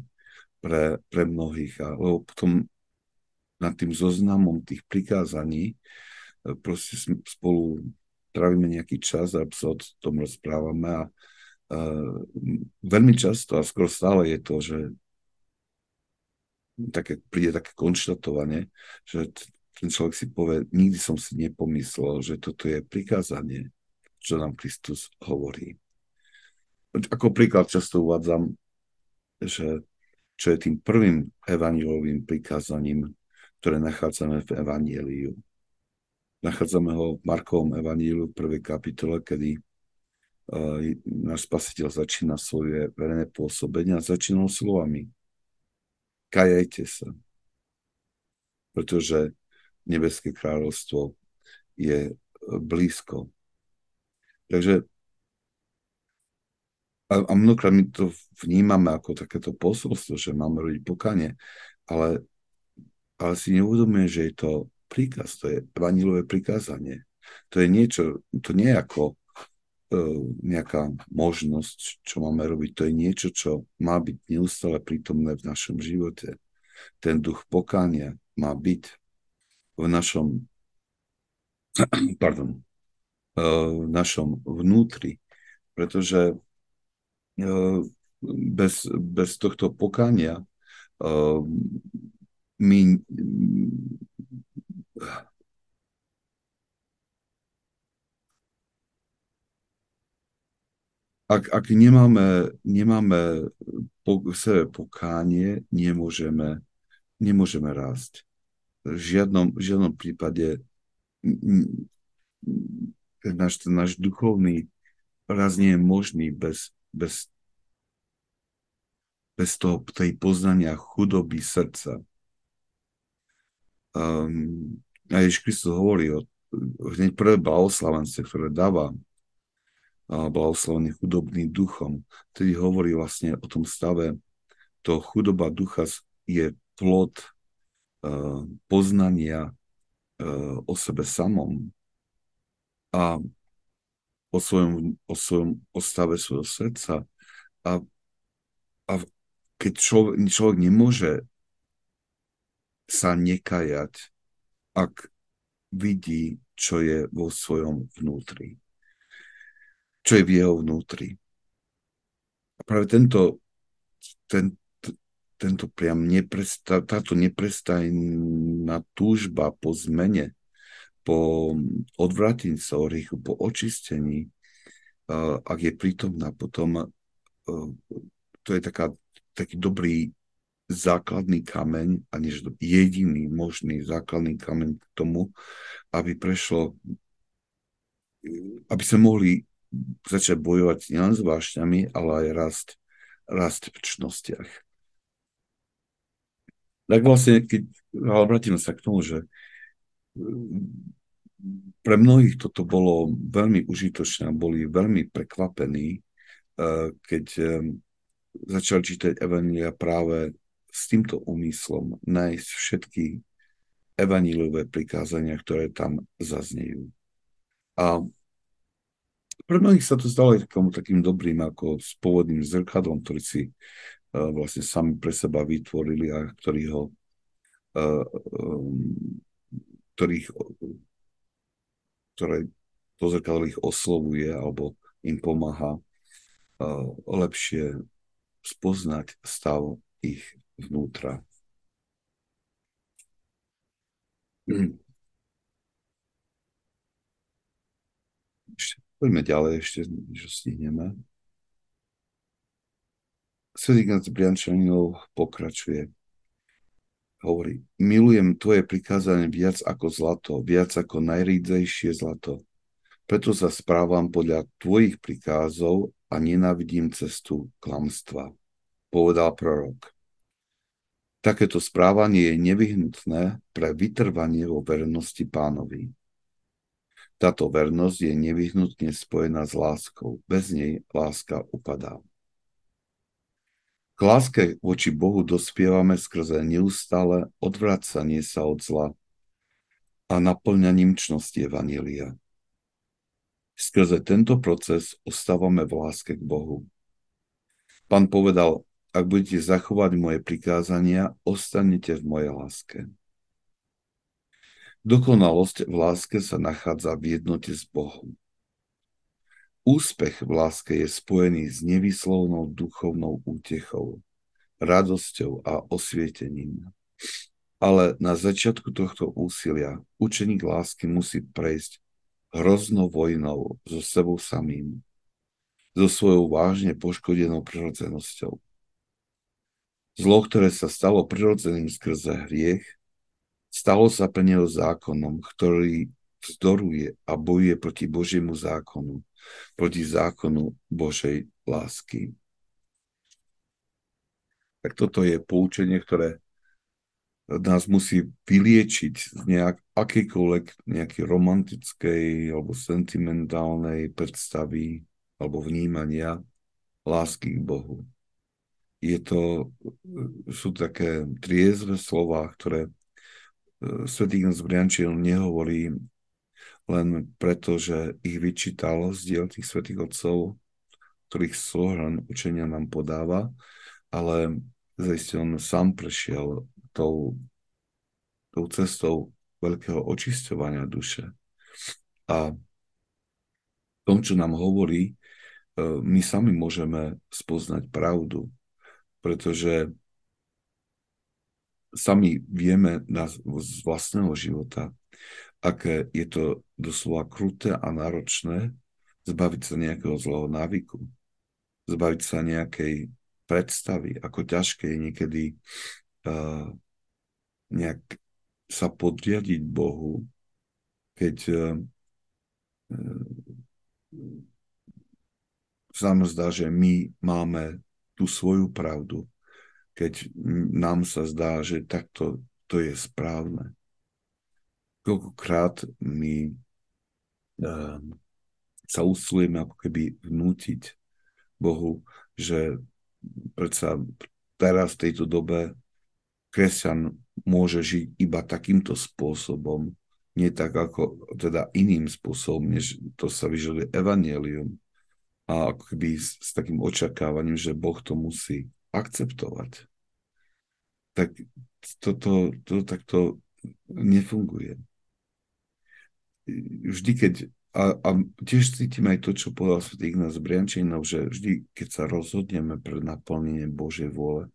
pre, pre mnohých. A, lebo potom nad tým zoznamom tých prikázaní proste spolu trávime nejaký čas a sa o tom rozprávame. A, a veľmi často a skoro stále je to, že také, príde také konštatovanie, že ten človek si povie, nikdy som si nepomyslel, že toto je prikázanie, čo nám Kristus hovorí. Ako príklad často uvádzam, že čo je tým prvým evanjelovým prikázaním, ktoré nachádzame v evanjeliu. Nachádzame ho v Markovom evanjeliu v prvej kapitole, kedy náš Spasiteľ začína svoje verejné pôsobenie a začínal slovami: kajajte sa, pretože nebeské kráľovstvo je blízko. Takže a, a mnohokrát my to vnímame ako takéto posolstvo, že máme robiť pokánie, ale, ale si neuvedomuje, že je to príkaz, to je evanjeliové prikázanie. To je niečo, to nie je ako nejaká možnosť, čo máme robiť. To je niečo, čo má byť neustále prítomné v našom živote. Ten duch pokánia má byť v našom pardon, v našom vnútri, pretože bez, bez tohto pokánia my Ak, ak nemáme, nemáme po, sebe pokánie, nemôžeme, nemôžeme rásť. V žiadnom, v žiadnom prípade náš, náš duchovný rast nie je možný bez, bez, bez toho tej poznania chudoby srdca. Um, a Ježiš Kristus hovorí o hneď prvé blahoslavenstve, ktoré dáva blahoslavený chudobný duchom, ktorý hovorí vlastne o tom stave. To chudoba ducha je plod uh, poznania uh, o sebe samom a o svojom, o svojom o stave svojho srdca. A, a keď človek, človek nemôže sa nekajať, ak vidí, čo je vo svojom vnútri. Čo je v jeho vnútri. A práve tento, ten, tento priam nepresta, táto neprestajná túžba po zmene, po odvratení sa od hriechu, po očistení, ak je prítomná, potom to je taká, taký dobrý základný kameň, a nie jediný možný základný kameň k tomu, aby prešlo, aby sa mohli začať bojovať nielen s vášňami, ale aj rast, rast v čnostiach. Tak vlastne, keď, ale vrátime sa k tomu, že pre mnohých toto bolo veľmi užitočné, boli veľmi prekvapení, keď začali čítať evanjelia práve s týmto úmyslom nájsť všetky evanjeliové prikázania, ktoré tam zaznejú. A pre mnohých sa to stalo aj takým dobrým ako pôvodným zrkadlom, ktorý si uh, vlastne sami pre seba vytvorili a ktorý ho, uh, um, ktorých, ktoré to zrkadlo ich oslovuje alebo im pomáha uh, lepšie spoznať stav ich vnútra. Mm. Poďme ďalej, ešte čo stihneme. Svätý Ignác Brjančaninov pokračuje. Hovorí: milujem tvoje prikázanie viac ako zlato, viac ako najrídzejšie zlato. Preto sa správam podľa tvojich prikázov a nenávidím cestu klamstva, povedal prorok. Takéto správanie je nevyhnutné pre vytrvanie vo vernosti Pánovi. Táto vernosť je nevyhnutne spojená s láskou. Bez nej láska upadá. K láske voči Bohu dospievame skrze neustále odvracanie sa od zla a naplňaním čnosti evanjelia. Skrze tento proces ostávame v láske k Bohu. Pán povedal: ak budete zachovať moje prikázania, ostanete v mojej láske. Dokonalosť v láske sa nachádza v jednote s Bohom. Úspech v láske je spojený s nevyslovnou duchovnou útechou, radosťou a osvietením. Ale na začiatku tohto úsilia učeník lásky musí prejsť hroznou vojnou so sebou samým, so svojou vážne poškodenou prirodzenosťou. Zlo, ktoré sa stalo prirodzeným skrze hriech, stalo sa pre neho zákonom, ktorý vzdoruje a bojuje proti Božiemu zákonu, proti zákonu Božej lásky. Tak toto je poučenie, ktoré nás musí vyliečiť z nejak, akýkoľvek nejakej romantickej alebo sentimentálnej predstavy alebo vnímania lásky k Bohu. Je to, sú také triezve slová, ktoré Svätý Ignác Brjančaninov nehovorí len preto, že ich vyčítal z diel tých svätých otcov, ktorých súhrn učenia nám podáva, ale zaiste on sám prešiel tou, tou cestou veľkého očisťovania duše. A v tom, čo nám hovorí, my sami môžeme spoznať pravdu, pretože sami vieme z vlastného života, aké je to doslova kruté a náročné zbaviť sa nejakého zlého návyku, zbaviť sa nejakej predstavy, ako ťažké je niekedy uh, nejak sa podriadiť Bohu, keď uh, sa nám zdá, že my máme tú svoju pravdu, keď nám sa zdá, že takto to je správne. Koľkokrát my uh, sa usilujeme ako keby vnútiť Bohu, že predsa teraz v tejto dobe kresťan môže žiť iba takýmto spôsobom, nie tak ako teda iným spôsobom, než to sa vyžaduje evanjelium. A ako keby s, s takým očakávaním, že Boh to musí akceptovať. Tak toto to, to, takto nefunguje. Vždy, keď a, a tiež cítim aj to, čo povedal svätý Ignác Brjančaninov, že vždy, keď sa rozhodneme pre naplnenie Božej vôle,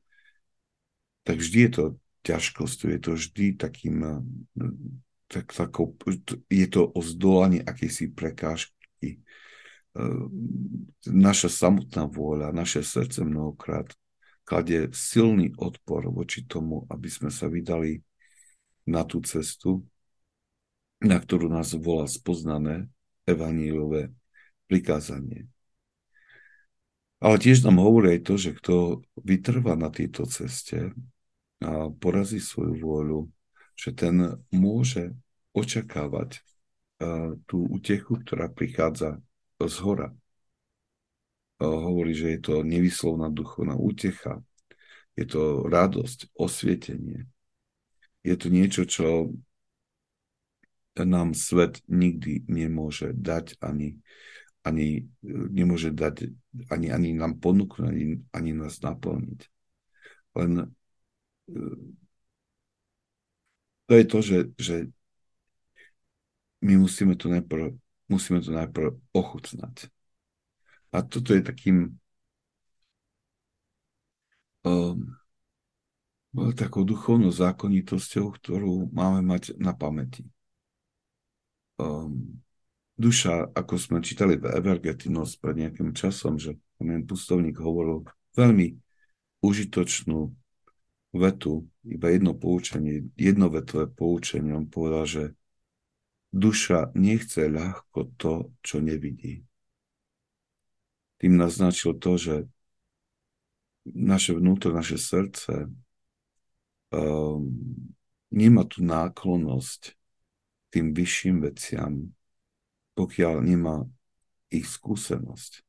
tak vždy je to ťažkosťou, je to vždy takým, tak, takou, je to o zdolanie akejsi prekážky. Naša samotná vôľa, naše srdce mnohokrát kladie silný odpor voči tomu, aby sme sa vydali na tú cestu, na ktorú nás volá spoznané evanjeliové prikázanie. Ale tiež nám hovorí aj to, že kto vytrvá na tejto ceste a porazí svoju vôľu, že ten môže očakávať tú útechu, ktorá prichádza zhora. Hovorí, že je to nevyslovná duchovná útecha, je to radosť, osvietenie. Je to niečo, čo nám svet nikdy nemôže dať, ani, ani nemôže dať, ani, ani nám ponúknuť, ani, ani nás naplniť. Len to je to, že, že my musíme to najprv Musíme to najprv ochutnať. A toto je takým um, takou duchovnou zákonitosťou, ktorú máme mať na pamäti. Um, duša, ako sme čítali v Evergetinos pred nejakým časom, že ten pustovník hovoril veľmi užitočnú vetu, iba jedno poučenie, jednovetové poučenie. On povedal, že duša nechce ľahko to, čo nevidí. Tým naznačil to, že naše vnútro, naše srdce um, nemá tú náklonnosť tým vyšším veciam, pokiaľ nemá ich skúsenosť.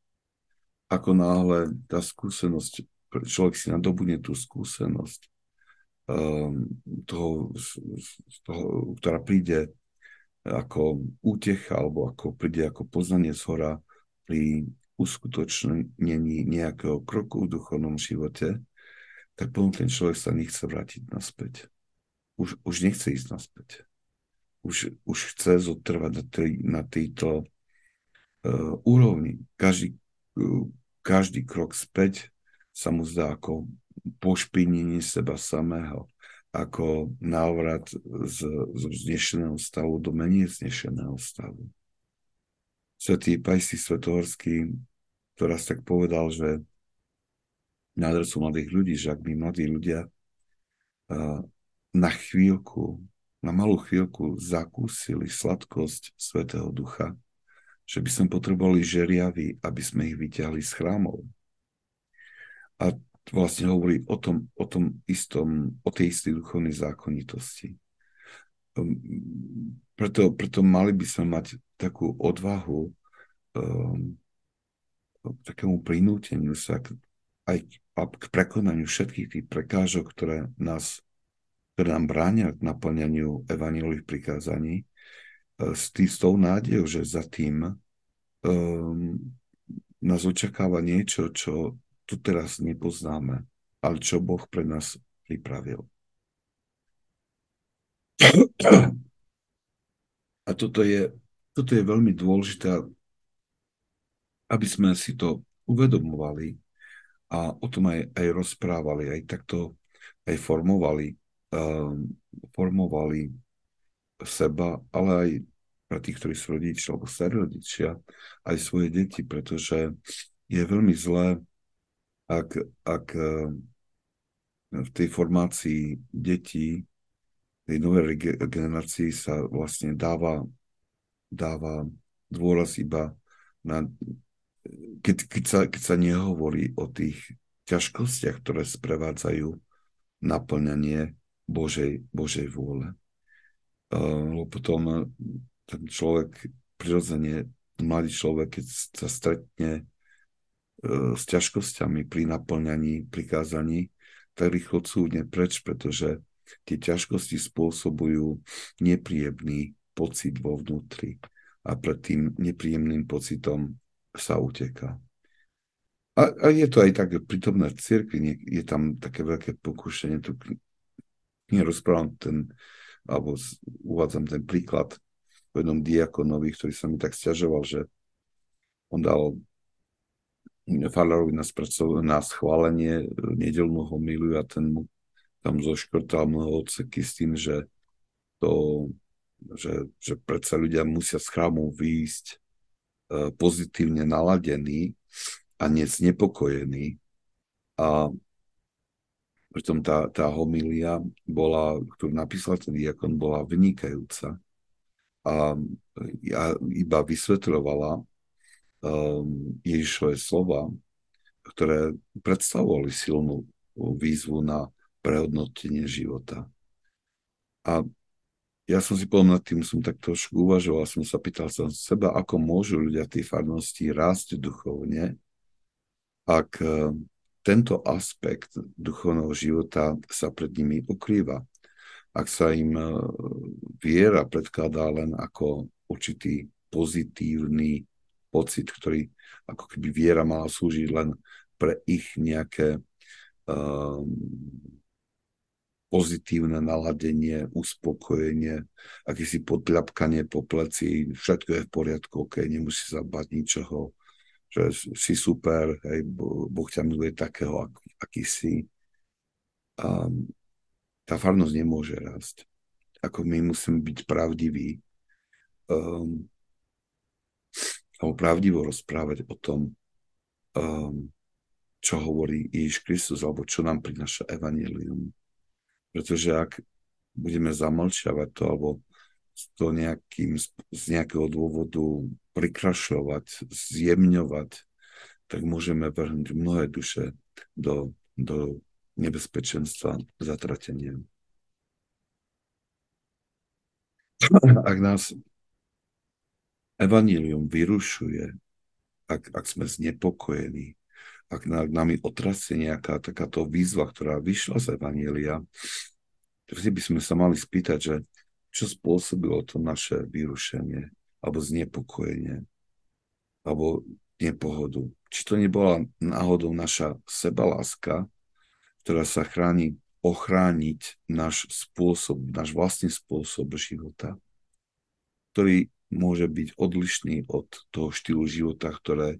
Ako náhle tá skúsenosť, človek si nadobudne tú skúsenosť, um, toho, toho, ktorá príde ako útecha, alebo ako príde ako poznanie zhora pri uskutočnení nejakého kroku v duchovnom živote, tak potom ten človek sa nechce vrátiť naspäť. Už, už nechce ísť naspäť. Už, už chce zotrvať na, tej, na tejto uh, úrovni. Každý, uh, každý krok späť sa mu zdá ako pošpinenie seba samého, ako návrat z, z vznešeného stavu do menej vznešeného stavu. Sv. Pajsij Svätohorský to raz tak povedal, že na adresu mladých ľudí, že ak by mladí ľudia na chvíľku na malú chvíľku zakúsili sladkosť Svätého Ducha, že by sme potrebovali žeriavy, aby sme ich vyťahli z chrámov. A vlastne hovorí o tom, o tom istom, o tej istej duchovnej zákonitosti. Preto, preto mali by sme mať takú odvahu um, k takému prinúteniu sa k, aj k, k prekonaniu všetkých tých prekážok, ktoré nás ktoré nám bránia k naplňaniu evanjeliových prikázaní, s, tý, s tou nádejou, že za tým um, nás očakáva niečo, čo tu teraz nepoznáme, ale čo Boh pre nás pripravil. A toto je, toto je veľmi dôležité, aby sme si to uvedomovali a o tom aj, aj rozprávali, aj takto aj formovali formovali seba, ale aj pre tých, ktorí sú rodičia alebo starí rodičia, aj svoje deti, pretože je veľmi zlé, ak, ak v tej formácii detí, tej novej generácii sa vlastne dáva, dáva dôraz iba na... Keď, keď, sa, keď sa nehovorí o tých ťažkostiach, ktoré sprevádzajú naplňanie Božej, Božej vôle. Uh, potom ten človek, prirodzene mladý človek, keď sa stretne uh, s ťažkosťami pri naplňaní, prikázaní, tak rýchlo cúvne preč, pretože tie ťažkosti spôsobujú nepríjemný pocit vo vnútri a pred tým nepríjemným pocitom sa uteká. A, a je to aj tak prítomné v cirkvi, je tam také veľké pokúšenie tu. Nerozprávam ten, alebo uvádzam ten príklad v jednom diakonovi, ktorý sa mi tak sťažoval, že on dal farárovi na, na schválenie nedeľnú homíliu a ten mu tam zoškrtal mnoho odseky s tým, že to, že, že predsa ľudia musia z chrámu výjsť pozitívne naladení a neznepokojení. A pritom tá, tá homilia, bola, ktorú napísal ten diakon, bola vynikajúca a, a iba vysvetľovala um, Ježišove slova, ktoré predstavovali silnú výzvu na prehodnotenie života. A ja som si povedal, nad tým som tak trošku uvažoval, som sa pýtal som seba, ako môžu ľudia tej farnosti rásť duchovne, ak... Tento aspekt duchovného života sa pred nimi ukrýva. Ak sa im viera predkladá len ako určitý pozitívny pocit, ktorý ako keby viera mala slúžiť len pre ich nejaké um, pozitívne naladenie, uspokojenie, akési podľapkanie po pleci, všetko je v poriadku, okej, okay, nemusí sa bať ničoho, že si super, hej, Boh ťa miluje takého, aký si. A tá farnosť nemôže rásť. Ako my musíme byť pravdiví um, alebo pravdivo rozprávať o tom, um, čo hovorí Ježiš Kristus, alebo čo nám prináša evanjelium. Pretože ak budeme zamlčiavať to, alebo to nejakým, z nejakého dôvodu prikrašľovať, zjemňovať, tak môžeme vrhnúť mnohé duše do, do nebezpečenstva zatratenia. Ak nás evanjelium vyrušuje, ak, ak sme znepokojení, ak nami otrasie nejaká takáto výzva, ktorá vyšla z evanjelia, vždy by sme sa mali spýtať, že čo spôsobilo to naše vyrušenie alebo znepokojenie, alebo nepohodu. Či to nebola náhodou naša sebaláska, ktorá sa chráni ochrániť náš spôsob, náš vlastný spôsob života, ktorý môže byť odlišný od toho štýlu života, ktoré,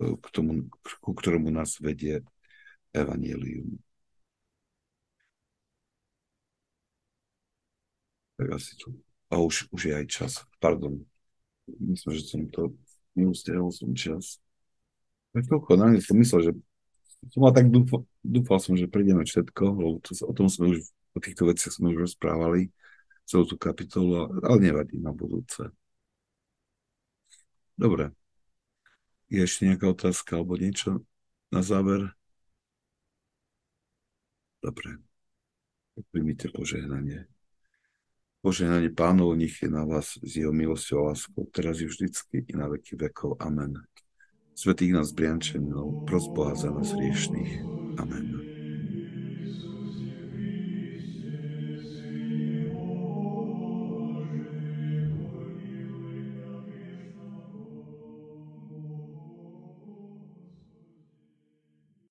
k tomu, ku ktorému nás vedie evanjelium. Tak asi tu. A už, už je aj čas. Pardon. Myslím, že som to neustihol som čas. Tak toľko, na mňa som myslel, že som mal tak dúfal, dúfal som, že prejdeme všetko, lebo to, o tom sme už, o týchto veciach sme už rozprávali, celú tú kapitolu, ale nevadí, na budúce. Dobre. Je ešte nejaká otázka alebo niečo na záver? Dobre. Príjmite požehnanie. Požehnanie Pánov, nech je na vás s jeho milosťou a láskou, teraz i vždycky i na veky vekov. Amen. Svätý Ignác Brjančaninov, pros Boha za nás hriešných. Amen.